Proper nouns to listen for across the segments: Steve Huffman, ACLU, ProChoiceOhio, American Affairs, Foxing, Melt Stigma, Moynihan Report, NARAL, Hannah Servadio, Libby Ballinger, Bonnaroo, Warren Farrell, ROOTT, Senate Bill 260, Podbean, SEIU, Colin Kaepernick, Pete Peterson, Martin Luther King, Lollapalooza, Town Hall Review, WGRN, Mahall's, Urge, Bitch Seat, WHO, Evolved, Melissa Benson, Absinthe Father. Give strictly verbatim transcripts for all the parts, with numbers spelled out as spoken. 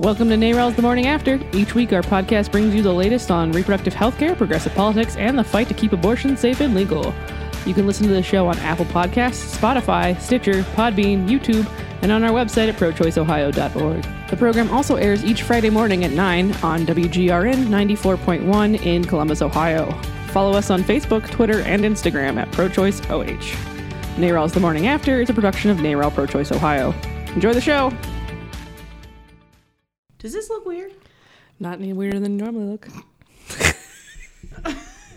Welcome to NARAL's The Morning After. Each week, our podcast brings you the latest on reproductive health care, progressive politics, and the fight to keep abortion safe and legal. You can listen to the show on Apple Podcasts, Spotify, Stitcher, Podbean, YouTube, and on our website at pro choice ohio dot org. The program also airs each Friday morning at nine on W G R N ninety-four point one in Columbus, Ohio. Follow us on Facebook, Twitter, and Instagram at pro choice O H. NARAL's The Morning After is a production of NARAL ProChoice Ohio. Enjoy the show! Does this look weird? Not any weirder than normally look.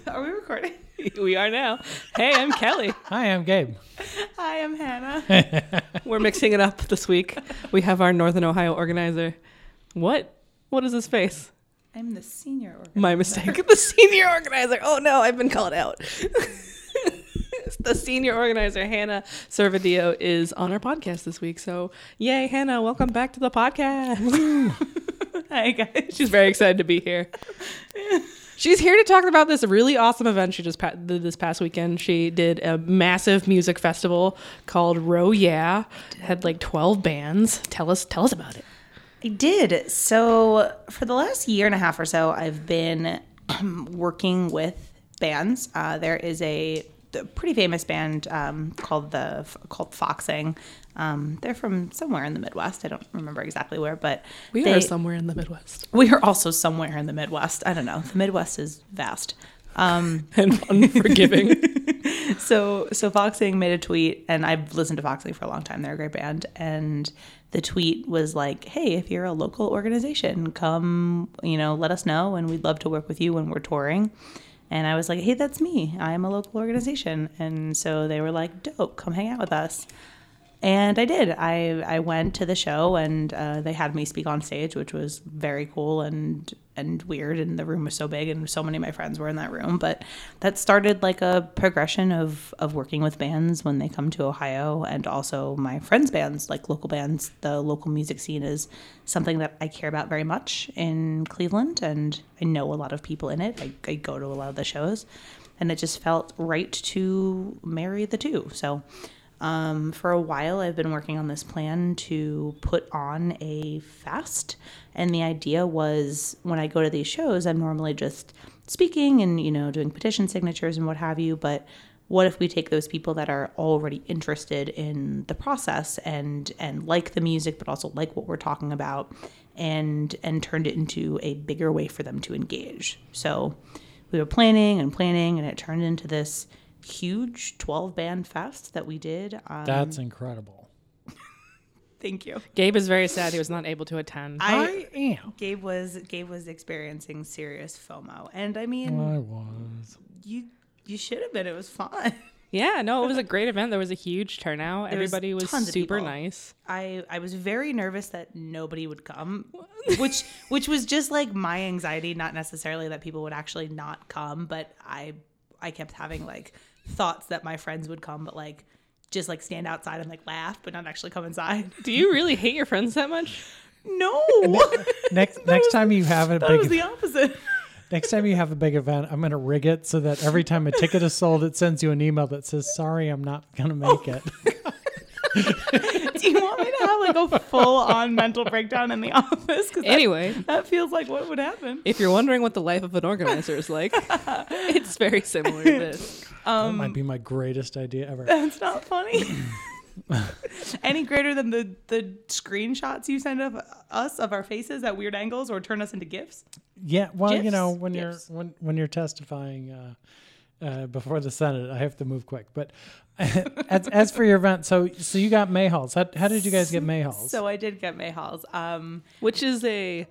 Are we recording? We are now. Hey, I'm Kelly. Hi, I'm Gabe. Hi, I'm Hannah. We're mixing it up this week. We have our Northern Ohio organizer. What? What is this face? I'm the senior organizer. My mistake. The senior organizer. Oh, no, I've been called out. The senior organizer, Hannah Servadio, is on our podcast this week. So, yay, Hannah, welcome back to the podcast. Hi, guys. She's very excited to be here. She's here to talk about this really awesome event she just pa- did this past weekend. She did a massive music festival called Row Yeah. It had like twelve bands. Tell us, tell us about it. I did. So, for the last year and a half or so, I've been um, working with bands. Uh, there is a a pretty famous band um, called the called Foxing. Um, they're from somewhere in the Midwest. I don't remember exactly where, but we they, are somewhere in the Midwest. We are also somewhere in the Midwest. I don't know. The Midwest is vast um, and unforgiving. So, so Foxing made a tweet, and I've listened to Foxing for a long time. They're a great band, and the tweet was like, "Hey, if you're a local organization, come, you know, let us know, and we'd love to work with you when we're touring." And I was like, hey, that's me. I'm a local organization. And so they were like, dope, come hang out with us. And I did. I, I went to the show, and uh, they had me speak on stage, which was very cool and and weird. And the room was so big, and so many of my friends were in that room. But that started like a progression of, of working with bands when they come to Ohio, and also my friends' bands, like local bands. The local music scene is something that I care about very much in Cleveland, and I know a lot of people in it. I, I go to a lot of the shows, and it just felt right to marry the two. So... Um, for a while, I've been working on this plan to put on a fast, and the idea was when I go to these shows, I'm normally just speaking and, you know, doing petition signatures and what have you, but what if we take those people that are already interested in the process and and like the music, but also like what we're talking about, and and turned it into a bigger way for them to engage? So we were planning and planning, and it turned into this huge twelve-band fest that we did. Um, That's incredible. Thank you. Gabe is very sad he was not able to attend. I, I am. Gabe was Gabe was experiencing serious FOMO, and I mean, I was. You you should have been. It was fun. Yeah, no, it was a great event. There was a huge turnout. There Everybody was, was super nice. I, I was very nervous that nobody would come, which which was just like my anxiety, not necessarily that people would actually not come, but I I kept having like. thoughts that my friends would come, but like just like stand outside and like laugh, but not actually come inside. Do you really hate your friends that much? No. next next was, time you have a big. That was the opposite. Next time you have a big event, I'm going to rig it so that every time a ticket is sold, it sends you an email that says, "Sorry, I'm not going to make oh it." Do you want me to have like a full-on mental breakdown in the office? That, anyway, that feels like what would happen. If you're wondering what the life of an organizer is like, it's very similar to this. Um, that might be my greatest idea ever. That's not funny. Any greater than the, the screenshots you send of us of our faces at weird angles, or turn us into GIFs? Yeah, well, GIFs? you know, when GIFs. you're when when you're testifying uh, uh, before the Senate, I have to move quick. But as, as for your event, so so you got Mahall's. How, how did you guys get Mahall's? So I did get Mahall's, um, which is a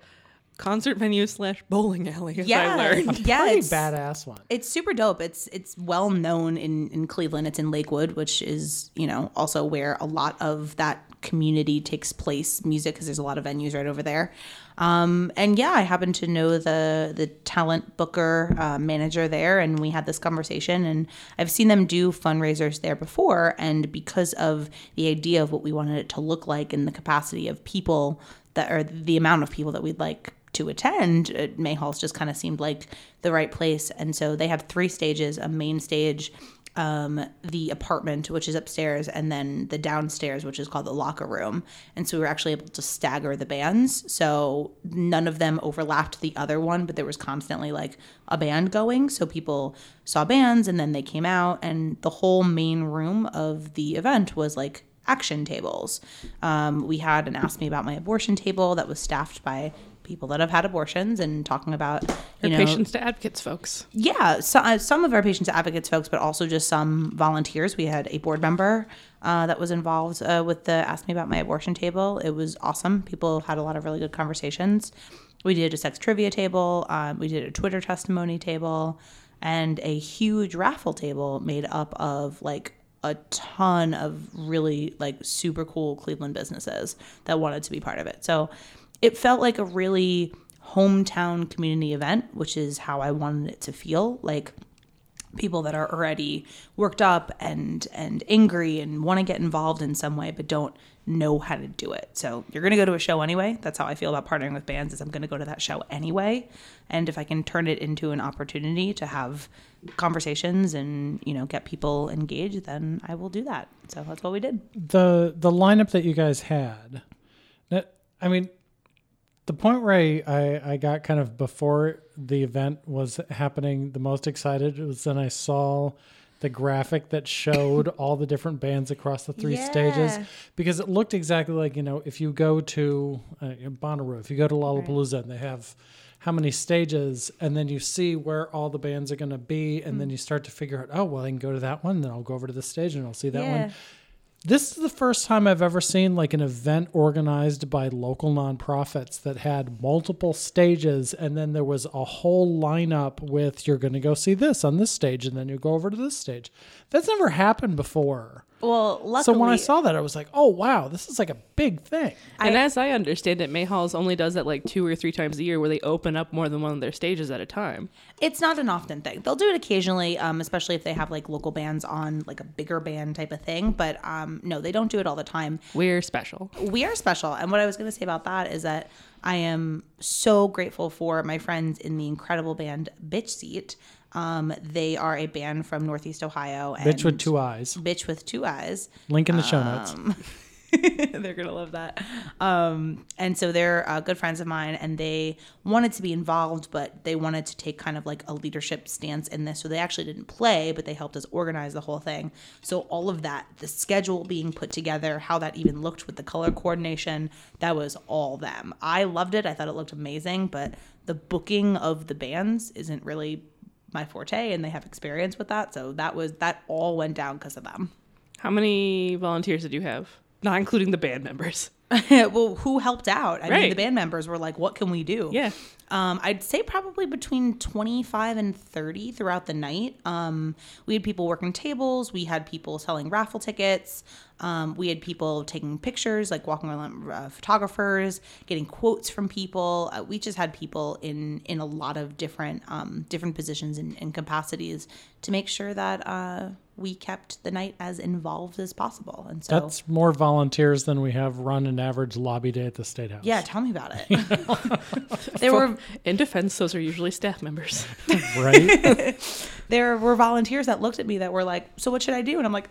concert venue slash bowling alley, as yeah, I learned. A yeah, pretty badass one. It's super dope. It's it's well known in, in Cleveland. It's in Lakewood, which is, you know, also where a lot of that community takes place, music, because there's a lot of venues right over there. Um, and yeah, I happen to know the the talent booker uh, manager there, and we had this conversation. And I've seen them do fundraisers there before, and because of the idea of what we wanted it to look like and the capacity of people that are the amount of people that we'd like to attend, Mahall's just kind of seemed like the right place. And so they have three stages: a main stage, um, the apartment, which is upstairs, and then the downstairs, which is called the locker room. And so we were actually able to stagger the bands. So none of them overlapped the other one, but there was constantly like a band going. So people saw bands and then they came out, and the whole main room of the event was like action tables. Um, we had an Ask Me About My Abortion table that was staffed by people that have had abortions and talking about, you know, patients to advocates folks. Yeah. So, uh, some of our patients to advocates folks, but also just some volunteers. We had a board member uh, that was involved uh, with the Ask Me About My Abortion table. It was awesome. People had a lot of really good conversations. We did a sex trivia table. Um, we did a Twitter testimony table and a huge raffle table made up of like a ton of really like super cool Cleveland businesses that wanted to be part of it. So it felt like a really hometown community event, which is how I wanted it to feel. Like people that are already worked up and and angry and want to get involved in some way but don't know how to do it. So you're going to go to a show anyway. That's how I feel about partnering with bands, is I'm going to go to that show anyway. And if I can turn it into an opportunity to have conversations and, you know, get people engaged, then I will do that. So that's what we did. The the lineup that you guys had, that, I mean, the point where I, I, I got kind of before the event was happening the most excited was then I saw the graphic that showed all the different bands across the three yeah. stages, because it looked exactly like, you know, if you go to uh, Bonnaroo, if you go to Lollapalooza, right. and they have how many stages, and then you see where all the bands are going to be, and mm. then you start to figure out, oh, well, I can go to that one, then I'll go over to the stage and I'll see that yeah. one. This is the first time I've ever seen like an event organized by local nonprofits that had multiple stages, and then there was a whole lineup with, you're going to go see this on this stage, and then you go over to this stage. That's never happened before. Well, luckily, so when I saw that, I was like, "Oh wow, this is like a big thing." And I, as I understand it, Mahall's only does that like two or three times a year, where they open up more than one of their stages at a time. It's not an often thing. They'll do it occasionally, um, especially if they have like local bands on, like a bigger band type of thing. But um, no, they don't do it all the time. We're special. We are special. And what I was going to say about that is that I am so grateful for my friends in the incredible band Bitch Seat. Um, they are a band from Northeast Ohio. And Bitch with two eyes. Bitch with two eyes. Link in the show notes. Um, they're going to love that. Um, and so they're uh, good friends of mine, and they wanted to be involved, but they wanted to take kind of like a leadership stance in this. So they actually didn't play, but they helped us organize the whole thing. So all of that, the schedule being put together, how that even looked with the color coordination, that was all them. I loved it. I thought it looked amazing, but the booking of the bands isn't really my forte, and they have experience with that. So that was, that all went down because of them. How many volunteers did you have? Not including the band members. Well, who helped out? I right. mean, the band members were like, what can we do? Yeah. Um, I'd say probably between twenty-five and thirty throughout the night. Um, we had people working tables. We had people selling raffle tickets. Um, we had people taking pictures, like walking around, uh, photographers, getting quotes from people. Uh, we just had people in, in a lot of different um, different positions and, and capacities to make sure that uh, we kept the night as involved as possible. And so that's more volunteers than we have run an average lobby day at the State House. Yeah, tell me about it. There were, in defense, those are usually staff members. Right? There were volunteers that looked at me that were like, so what should I do? And I'm like,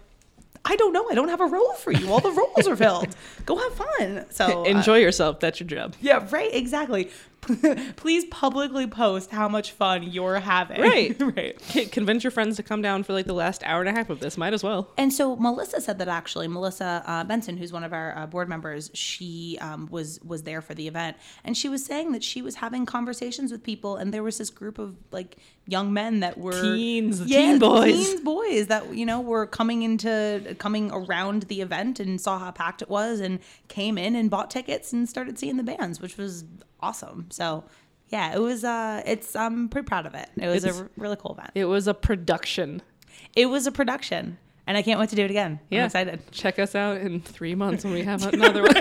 I don't know. I don't have a role for you. All the roles are filled. Go have fun. So enjoy uh, yourself. That's your job. Yeah, right. Exactly. Please publicly post how much fun you're having. Right. Right. C- convince your friends to come down for like the last hour and a half of this. Might as well. And so Melissa said that actually. Melissa uh, Benson, who's one of our uh, board members, she um, was was there for the event. And she was saying that she was having conversations with people. And there was this group of like young men that were teens, yeah, teen boys, teens boys that, you know, were coming into coming around the event and saw how packed it was and came in and bought tickets and started seeing the bands, which was awesome. So yeah, it was uh it's I'm pretty proud of it. It was it's, a r- really cool event. It was a production. It was a production. And I can't wait to do it again. Yeah. I'm excited. Check us out in three months when we have another one.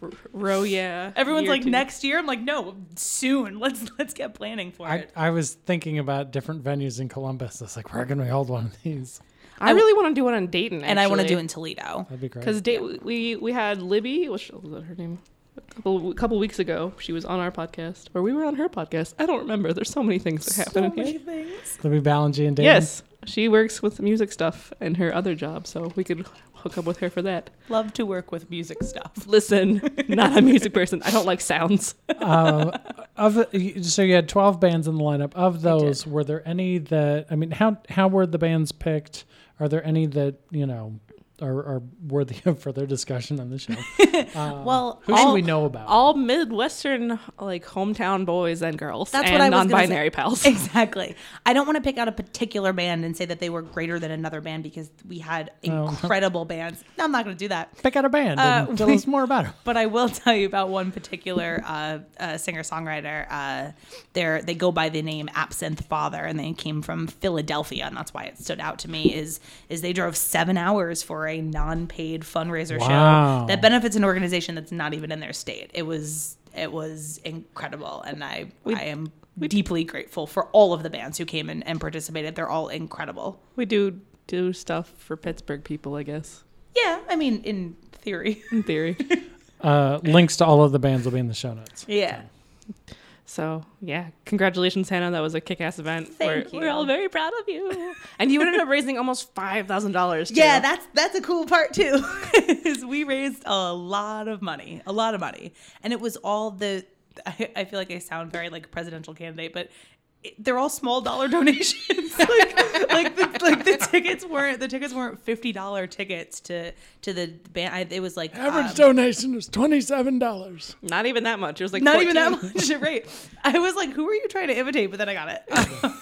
R- row yeah. Everyone's like two. Next year. I'm like, no, soon. Let's let's get planning for I, it. I was thinking about different venues in Columbus. I was like, where can we hold one of these? I, I really w- want to do one in Dayton, actually. And I want to do in Toledo. That'd be great. Because da- yeah. we, we had Libby, what's her name? a couple a couple weeks ago. She was on our podcast, or we were on her podcast. I don't remember. There's so many things that happen. So many here. things. Libby Ballinger and Dan. Yes. She works with music stuff in her other job, so we could hook up with her for that. Love to work with music stuff. Listen, not a music person. I don't like sounds. uh, of the, so you had twelve bands in the lineup. Of those, were there any that, I mean, how, how were the bands picked? Are there any that, you know, are, are worthy of further discussion on the show? Uh, well, who all, should we know about? All Midwestern, like, hometown boys and girls. That's and what I was non-binary pals. Exactly. I don't want to pick out a particular band and say that they were greater than another band because we had incredible oh. bands. No, I'm not going to do that. Pick out a band uh, and tell we, us more about them. But I will tell you about one particular uh, uh, singer-songwriter. Uh, they're, they go by the name Absinthe Father, and they came from Philadelphia, and that's why it stood out to me, is, is they drove seven hours for a non-paid fundraiser wow. show that benefits an organization that's not even in their state. It was it was incredible, and I we, I am we, deeply grateful for all of the bands who came in and participated. They're all incredible. We do do stuff for Pittsburgh people, I guess. Yeah, I mean, in theory. In theory. uh, links to all of the bands will be in the show notes. Yeah. So. So, yeah, congratulations, Hannah. That was a kick-ass event. Thank we're, you. We're all very proud of you. And you ended up raising almost five thousand dollars. Yeah, that's that's a cool part, too, is we raised a lot of money, a lot of money. And it was all the – I feel like I sound very like a presidential candidate, but it, they're all small-dollar donations. like like, the, like the tickets weren't the tickets weren't fifty dollars tickets to, to the band. I, it was like – Average um, donation was twenty-seven dollars. Not even that much. It was like Not fourteen. Even that much. Right. I was like, who are you trying to imitate? But then I got it. Okay.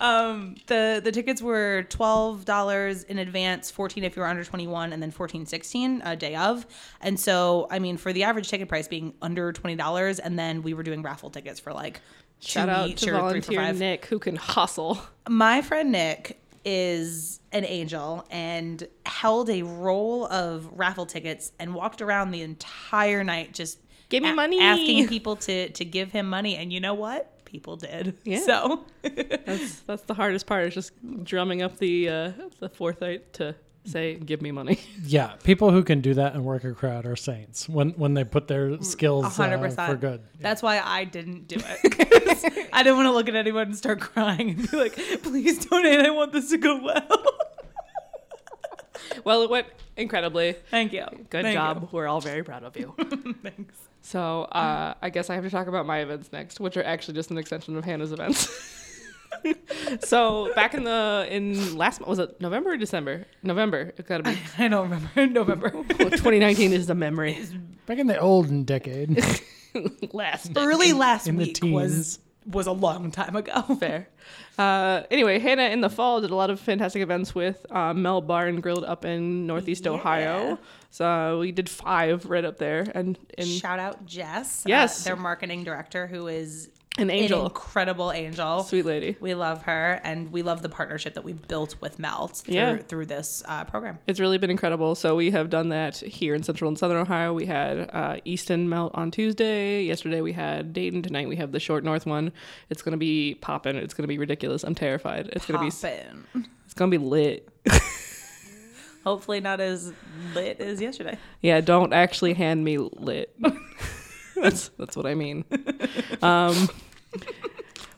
um, the the tickets were twelve dollars in advance, fourteen dollars if you were under twenty-one, and then fourteen sixteen a day of. And so, I mean, for the average ticket price being under twenty dollars, and then we were doing raffle tickets for like Shout out to volunteer Nick, who can hustle. My friend Nick is an angel and held a roll of raffle tickets and walked around the entire night just give me a- money, asking people to to give him money. And you know what? People did. Yeah. So that's that's the hardest part, is just drumming up the uh, the foresight to say, give me money. Yeah, people who can do that and work a crowd are saints when when they put their skills uh, for good. Yeah. That's why I didn't do it. I didn't want to look at anyone and start crying and be like, please donate. I want this to go well. Well, it went incredibly. Thank you. Good Thank job. You. We're all very proud of you. Thanks. So uh, I guess I have to talk about my events next, which are actually just an extension of Hannah's events. So back in the in last month, was it November or December? November. It's got to be. I, I don't remember. November. Well, twenty nineteen is the memory. Back in the olden decade. last early in, last in week was was a long time ago. Fair. Uh, anyway, Hannah in the fall did a lot of fantastic events with uh, Mel Bar and Grilled up in Northeast yeah. Ohio. So we did five right up there, and, and shout out Jess. Yes, uh, their marketing director, who is. An angel. An incredible angel. Sweet lady. We love her, and we love the partnership that we've built with Melt through, yeah. through this uh, program. It's really been incredible. So we have done that here in Central and Southern Ohio. We had uh, Easton Melt on Tuesday. Yesterday we had Dayton. Tonight we have the Short North one. It's going to be poppin'. It's going to be ridiculous. I'm terrified. It's going to be It's going to be lit. Hopefully not as lit as yesterday. Yeah, don't actually hand me lit. That's that's what I mean. Um,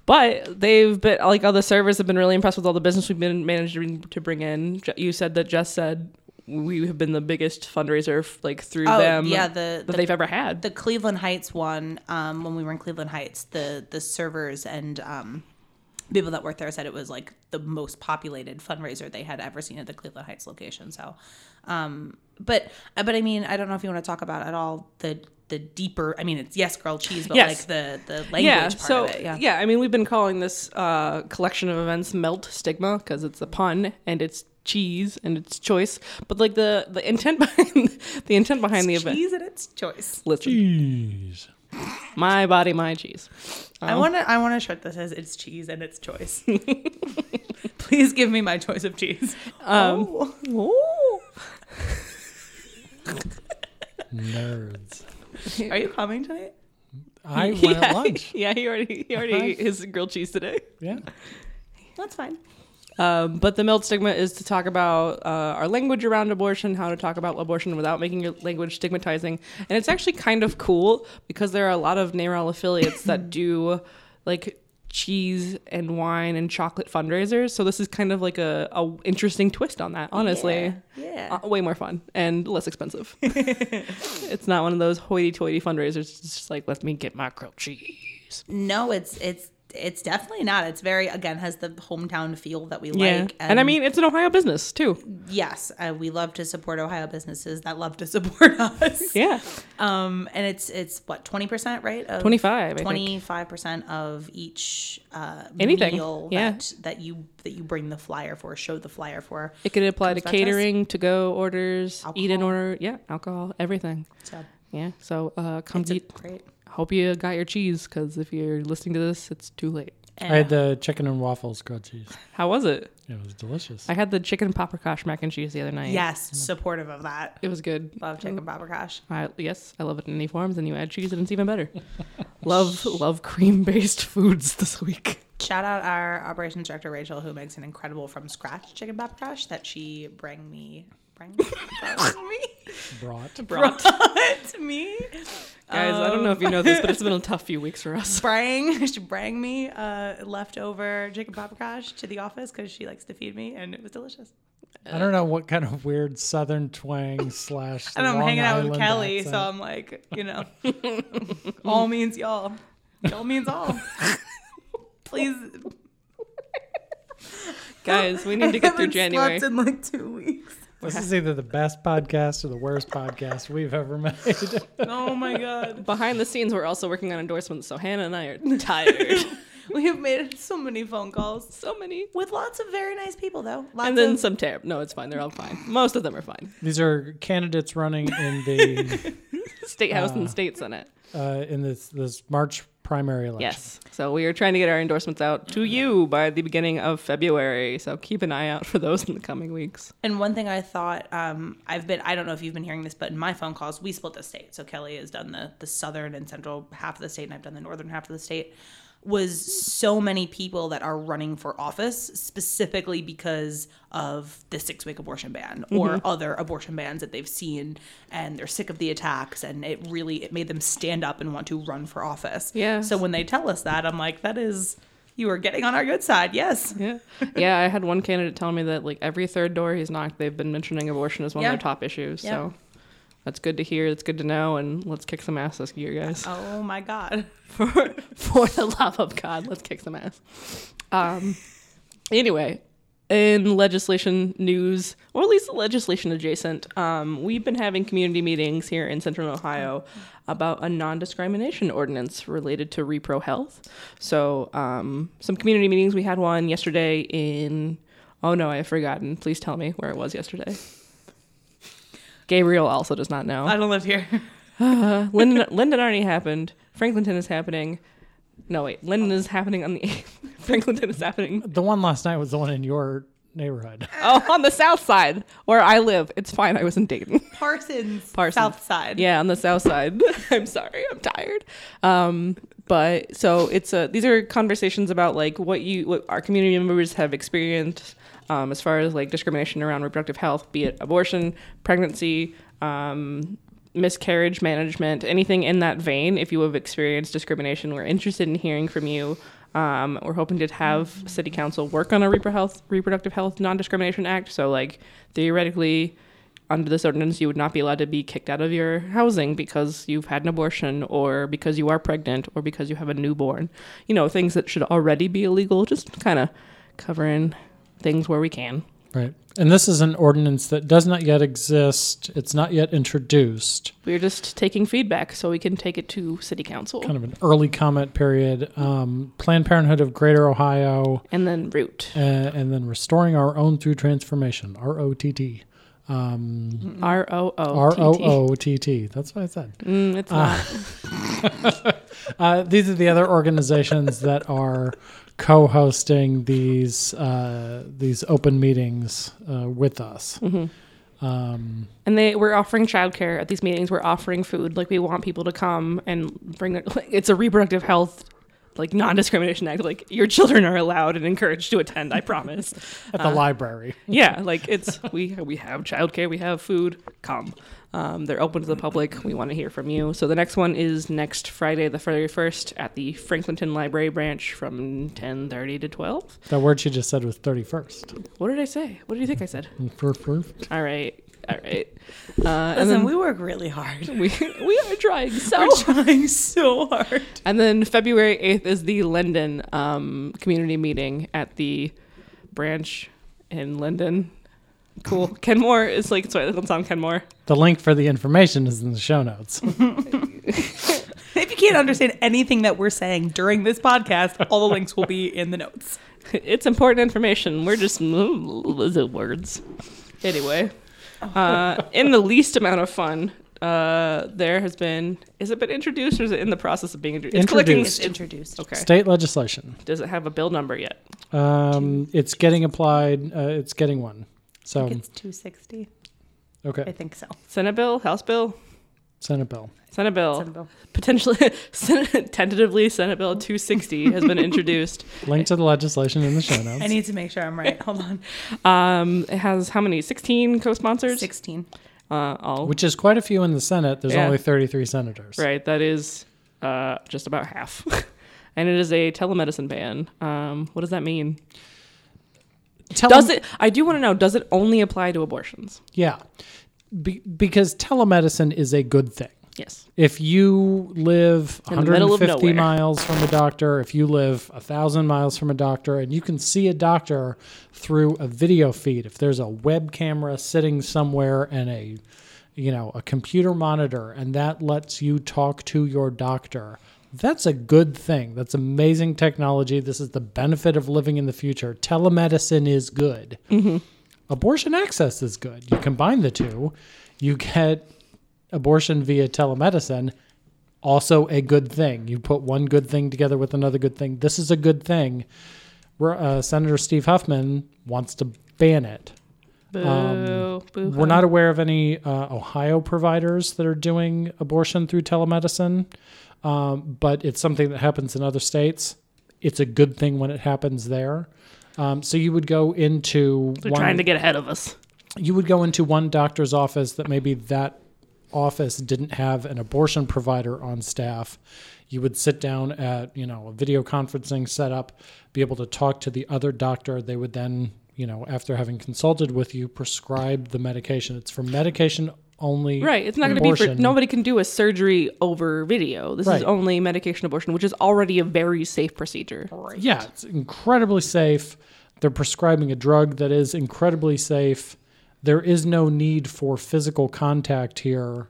but they've been, like, all the servers have been really impressed with all the business we've been managing to bring in. You said that Jess said we have been the biggest fundraiser, like, through oh, them yeah, the, that the, they've ever had. The Cleveland Heights one, um, when we were in Cleveland Heights, the, the servers and um, people that worked there said it was, like, the most populated fundraiser they had ever seen at the Cleveland Heights location. So, um, but, but, I mean, I don't know if you want to talk about at all the – the deeper, I mean, it's yes, girl, cheese, but yes. like the, the language yeah, part so, of it. Yeah. yeah, I mean, we've been calling this uh, collection of events Melt Stigma because it's a pun and it's cheese and it's choice. But like the, the intent behind the intent behind it's the event. Cheese and it's choice. Listen. Cheese. My body, my cheese. Um, I want to I want a shirt that says it's cheese and it's choice. Please give me my choice of cheese. Um, oh. Nerds. Are you coming tonight? I went yeah, at lunch. Yeah, he already he already ate his grilled cheese today. Yeah. That's fine. Um, but the Melt Stigma is to talk about uh, our language around abortion, how to talk about abortion without making your language stigmatizing. And it's actually kind of cool because there are a lot of NARAL affiliates that do like cheese and wine and chocolate fundraisers. So this is kind of like a, a interesting twist on that, honestly. Yeah. yeah. Uh, way more fun and less expensive. It's not one of those hoity-toity fundraisers. It's just like, let me get my grilled cheese. No, it's it's. It's definitely not. It's very, again, has the hometown feel that we like. Yeah. And, and I mean, it's an Ohio business too. Yes. Uh, we love to support Ohio businesses that love to support us. Yeah. Um, and it's, it's what, twenty percent, right? Of twenty-five, I twenty-five percent think. Of each uh, Anything. meal yeah. that, that you that you bring the flyer for, show the flyer for. It could apply to catering, us. to-go orders, alcohol. eat in order. Yeah. Alcohol, everything. So, yeah. So uh, come it's eat. Great. Hope you got your cheese, because if you're listening to this, it's too late. I had the chicken and waffles grilled cheese. How was it? It was delicious. I had the chicken paprikash mac and cheese the other night. Yes, yeah. Supportive of that. It was good. Love chicken paprikash. I, yes, I love it in any forms, and you add cheese and it's even better. love love cream-based foods this week. Shout out our operations director, Rachel, who makes an incredible from-scratch chicken paprikash that she bring me... Bring me. Brought. Brought. Brought me. Guys, um, I don't know if you know this, but it's been a tough few weeks for us. Brang, she brang me uh, leftover chicken paprikash to the office because she likes to feed me, and it was delicious. I don't know what kind of weird Southern twang slash I don't know, I'm hanging out with Kelly, accent. So I'm like, you know, all means y'all. Y'all means all. Please. Guys, we need to get through January. I haven't slept in like two weeks. This is either the best podcast or the worst podcast we've ever made. Oh, my God. Behind the scenes, we're also working on endorsements, so Hannah and I are tired. We have made so many phone calls. So many. With lots of very nice people, though. Lots and then of... some terrible. No, it's fine. They're all fine. Most of them are fine. These are candidates running in the... State House uh, and State Senate. Uh, in this, this March primary election. Yes. So we are trying to get our endorsements out to you by the beginning of February. So keep an eye out for those in the coming weeks. And one thing I thought, um, I've been, I don't know if you've been hearing this, but in my phone calls, we split the state. So Kelly has done the, the southern and central half of the state, and I've done the northern half of the state. Was so many people that are running for office specifically because of the six-week abortion ban or mm-hmm. other abortion bans that they've seen, and they're sick of the attacks, and it really it made them stand up and want to run for office. Yeah. So when they tell us that, I'm like, that is, you are getting on our good side. Yes. Yeah. Yeah. I had one candidate tell me that like every third door he's knocked, they've been mentioning abortion as one yeah. of their top issues. Yeah. So. That's good to hear. That's good to know. And let's kick some ass this year, guys. Oh, my God. For for the love of God, let's kick some ass. Um. Anyway, in legislation news, or at least legislation adjacent, um, we've been having community meetings here in Central Ohio about a non-discrimination ordinance related to repro health. So um, some community meetings. We had one yesterday in, oh, no, I have forgotten. Please tell me where it was yesterday. Gabriel also does not know. I don't live here. uh, Linden, Linden already happened. Franklinton is happening. No, wait. Linden is happening on the eighth. Franklinton is happening. The one last night was the one in your neighborhood. Oh, on the south side where I live. It's fine. I was in Dayton. Parsons. Parsons. South side. Yeah, on the south side. I'm sorry. I'm tired. Um, but so it's a, these are conversations about like what you, what our community members have experienced. Um, as far as like discrimination around reproductive health, be it abortion, pregnancy, um, miscarriage management, anything in that vein. If you have experienced discrimination, we're interested in hearing from you. Um, we're hoping to have city council work on a repro health, reproductive health non-discrimination act. So like theoretically, under this ordinance, you would not be allowed to be kicked out of your housing because you've had an abortion or because you are pregnant or because you have a newborn. You know, things that should already be illegal, just kind of covering things where we can. Right. And this is an ordinance that does not yet exist. It's not yet introduced. We're just taking feedback so we can take it to city council. Kind of an early comment period. Um, Planned Parenthood of Greater Ohio. And then ROOTT. Uh, and then Restoring Our Own Through Transformation, R O T T. Um, R O O T T. R O O T T. That's what I said. Mm, it's uh, not. uh, these are the other organizations that are co-hosting these uh, these open meetings uh, with us. Mm-hmm. Um, and they we're offering childcare at these meetings. We're offering food. Like we want people to come and bring their, like, it's a reproductive health like non-discrimination act, like your children are allowed and encouraged to attend, I promise. At the uh, library. Yeah, like it's we we have childcare, we have food, come. Um, they're open to the public. We want to hear from you. So the next one is next Friday, the thirty-first, at the Franklinton Library Branch from ten thirty to twelve. That word you just said was thirty-first. What did I say? What do you think I said? Perfect. All right. All right. Uh, Listen, and then we work really hard. We we are trying so We're hard. trying so hard. And then February eighth is the Linden um, community meeting at the branch in Linden. Cool. Kenmore is like, sorry, that's on Kenmore. The link for the information is in the show notes. If you can't understand anything that we're saying during this podcast, all the links will be in the notes. It's important information. We're just words. Anyway, uh, in the least amount of fun, uh, there has been, is it been introduced or is it in the process of being introduced? It's introduced. It's introduced. Okay. State legislation. Does it have a bill number yet? Um, it's getting applied. Uh, it's getting one. So I think it's two sixty. Okay. I think so. Senate bill, House bill? Senate bill. Senate bill. Senate bill. Potentially, Senate, tentatively, Senate Bill two sixty has been introduced. Link to the legislation in the show notes. I need to make sure I'm right. Hold on. Um, it has how many? sixteen co-sponsors? sixteen. Uh, all. Which is quite a few in the Senate. There's yeah. only thirty-three senators. Right. That is uh, just about half. And it is a telemedicine ban. Um, what does that mean? Tele- does it? I do want to know, does it only apply to abortions? Yeah, Be- because telemedicine is a good thing. Yes. If you live in one hundred fifty miles from a doctor, if you live one thousand miles from a doctor, and you can see a doctor through a video feed, if there's a web camera sitting somewhere and a, you know, a computer monitor, and that lets you talk to your doctor, that's a good thing. That's amazing technology. This is the benefit of living in the future. Telemedicine is good. Mm-hmm. Abortion access is good. You combine the two, you get abortion via telemedicine, also a good thing. You put one good thing together with another good thing. This is a good thing. Uh, Senator Steve Huffman wants to ban it. Boo, um, boo, we're not aware of any uh, Ohio providers that are doing abortion through telemedicine. Um, but it's something that happens in other states. It's a good thing when it happens there. Um, so you would go into... They're one, trying to get ahead of us. You would go into one doctor's office that maybe that office didn't have an abortion provider on staff. You would sit down at, you know, a video conferencing setup, be able to talk to the other doctor. They would then, you know, after having consulted with you, prescribe the medication. It's for medication only. Right. It's not going to be for, nobody can do a surgery over video. This right. is only medication abortion, which is already a very safe procedure. Right. Yeah. It's incredibly safe. They're prescribing a drug that is incredibly safe. There is no need for physical contact here.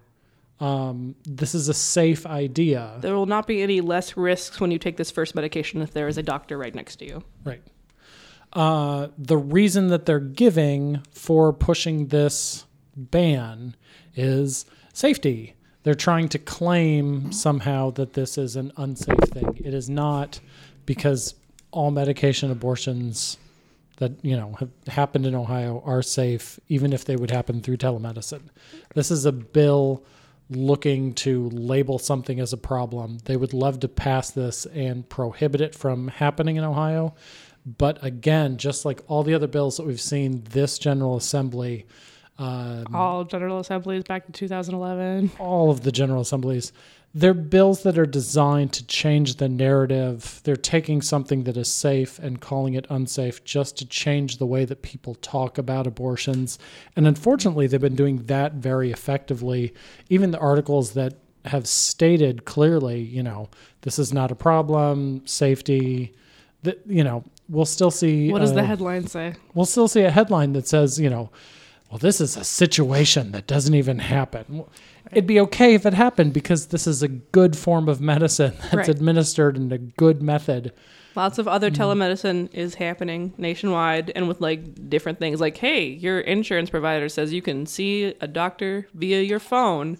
Um, this is a safe idea. There will not be any less risks when you take this first medication if there is a doctor right next to you. Right. Uh, the reason that they're giving for pushing this ban is safety. They're trying to claim somehow that this is an unsafe thing. It is not, because all medication abortions that, you know, have happened in Ohio are safe, even if they would happen through telemedicine. This is a bill looking to label something as a problem. They would love to pass this and prohibit it from happening in Ohio. But again, just like all the other bills that we've seen, this General Assembly Um, all General Assemblies back to two thousand eleven. All of the General Assemblies. They're bills that are designed to change the narrative. They're taking something that is safe and calling it unsafe just to change the way that people talk about abortions. And unfortunately, they've been doing that very effectively. Even the articles that have stated clearly, you know, this is not a problem, safety, that, you know, we'll still see. What does uh, the headline say? We'll still see a headline that says, you know, well, this is a situation that doesn't even happen. It'd be okay if it happened because this is a good form of medicine that's right. administered in a good method. Lots of other telemedicine is happening nationwide and with like different things. Like, hey, your insurance provider says you can see a doctor via your phone.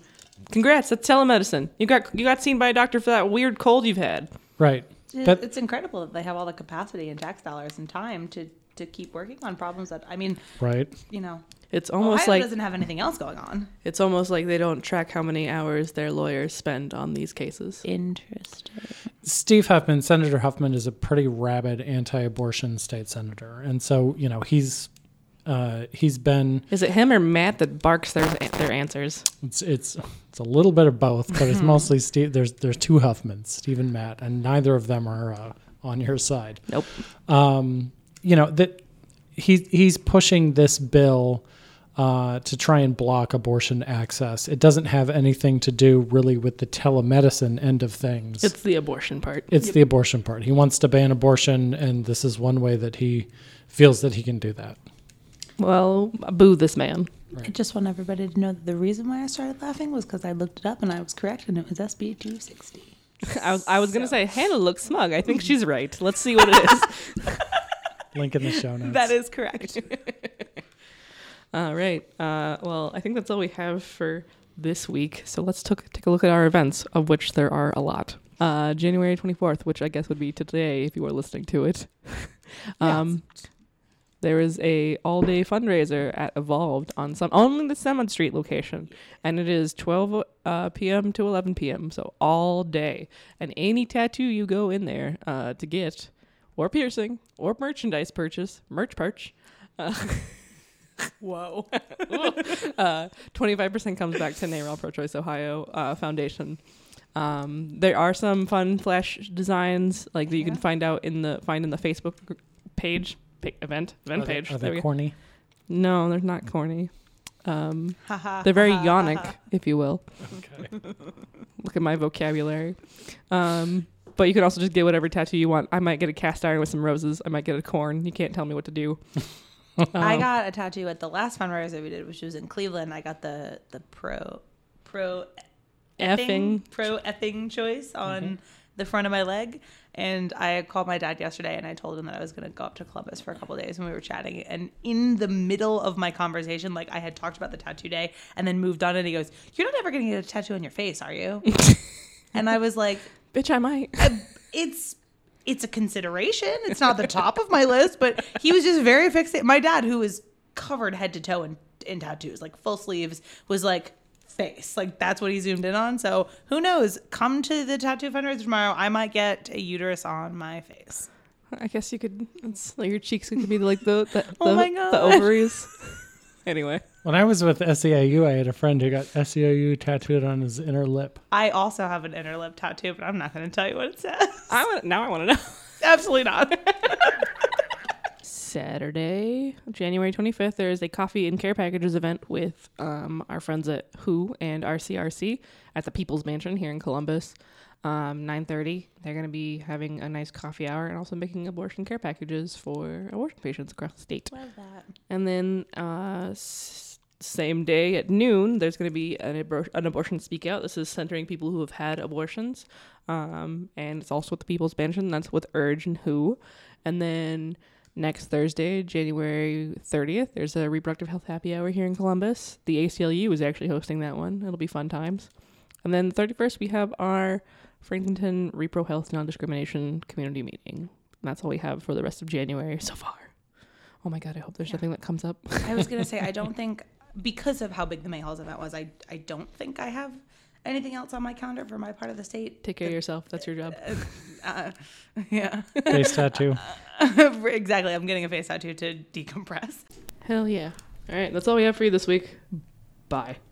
Congrats, that's telemedicine. You got you got seen by a doctor for that weird cold you've had. Right. That, it's incredible that they have all the capacity and tax dollars and time to, to keep working on problems that, I mean, right. you know. It's almost Ohio like doesn't have anything else going on. It's almost like they don't track how many hours their lawyers spend on these cases. Interesting. Steve Huffman, Senator Huffman, is a pretty rabid anti-abortion state senator. And so, you know, he's uh, he's been... Is it him or Matt that barks their their answers? It's it's it's a little bit of both, but it's mostly Steve. There's there's two Huffmans, Steve and Matt, and neither of them are uh, on your side. Nope. Um, you know, that he he's pushing this bill Uh, to try and block abortion access. It doesn't have anything to do really with the telemedicine end of things. It's the abortion part. It's yep. the abortion part. He wants to ban abortion, and this is one way that he feels that he can do that. Well, boo this man. Right. I just want everybody to know that the reason why I started laughing was because I looked it up and I was correct, and it was S B two sixty. I was, I was so. going to say, Hannah looks smug. I think she's right. Let's see what it is. Link in the show notes. That is correct. All right. Uh, well, I think that's all we have for this week. So let's t- take a look at our events, of which there are a lot. Uh, January twenty-fourth, which I guess would be today if you are listening to it. um, yes. There is a all-day fundraiser at Evolved on some only the Semon Street location, and it is twelve uh, p m to eleven p m. So all day, and any tattoo you go in there uh, to get, or piercing, or merchandise purchase, merch perch. Uh, Whoa. uh, twenty-five percent comes back to NARAL ProChoice Ohio uh, Foundation. Um, there are some fun flash designs like that you yeah. can find out in the find in the Facebook page, event, event are page. They, are there they corny? Go. No, they're not corny. Um, they're very yonic, if you will. Okay. Look at my vocabulary. Um, but you can also just get whatever tattoo you want. I might get a cast iron with some roses. I might get a corn. You can't tell me what to do. Oh. I got a tattoo at the last fundraiser we did, which was in Cleveland. I got the the pro pro effing pro effing choice on mm-hmm. the front of my leg, and I called my dad yesterday and I told him that I was going to go up to Columbus for a couple of days, and we were chatting, and in the middle of my conversation, like I had talked about the tattoo day and then moved on, and he goes, "You're not ever going to get a tattoo on your face, are you?" And I was like, "Bitch, I might." I, it's. It's a consideration. It's not the top of my list, but he was just very fixated. My dad, who was covered head to toe in, in tattoos, like full sleeves, was like face. Like that's what he zoomed in on. So who knows? Come to the tattoo fundraiser tomorrow. I might get a uterus on my face. I guess you could, it's like your cheeks could be like the, the, the, oh my God. The ovaries. Anyway. When I was with S E I U, I had a friend who got S E I U tattooed on his inner lip. I also have an inner lip tattoo, but I'm not going to tell you what it says. I want, now I want to know. Absolutely not. Saturday, January twenty-fifth, there is a coffee and care packages event with um, our friends at W H O and R C R C at the People's Mansion here in Columbus. Um, nine thirty, they're going to be having a nice coffee hour and also making abortion care packages for abortion patients across the state. Love that. And then... Uh, Same day at noon, there's going to be an, abor- an abortion speak out. This is centering people who have had abortions. Um, and it's also with the People's Mansion. That's with Urge and W H O. And then next Thursday, January thirtieth, there's a reproductive health happy hour here in Columbus. The A C L U is actually hosting that one. It'll be fun times. And then the thirty-first, we have our Franklington Repro Health Non-Discrimination Community Meeting. And that's all we have for the rest of January so far. Oh my God, I hope there's yeah. nothing that comes up. I was going to say, I don't think... Because of how big the Mahall's event was, I, I don't think I have anything else on my calendar for my part of the state. Take care the, of yourself. That's your job. Uh, uh, yeah. Face tattoo. Exactly. I'm getting a face tattoo to decompress. Hell yeah. All right. That's all we have for you this week. Bye.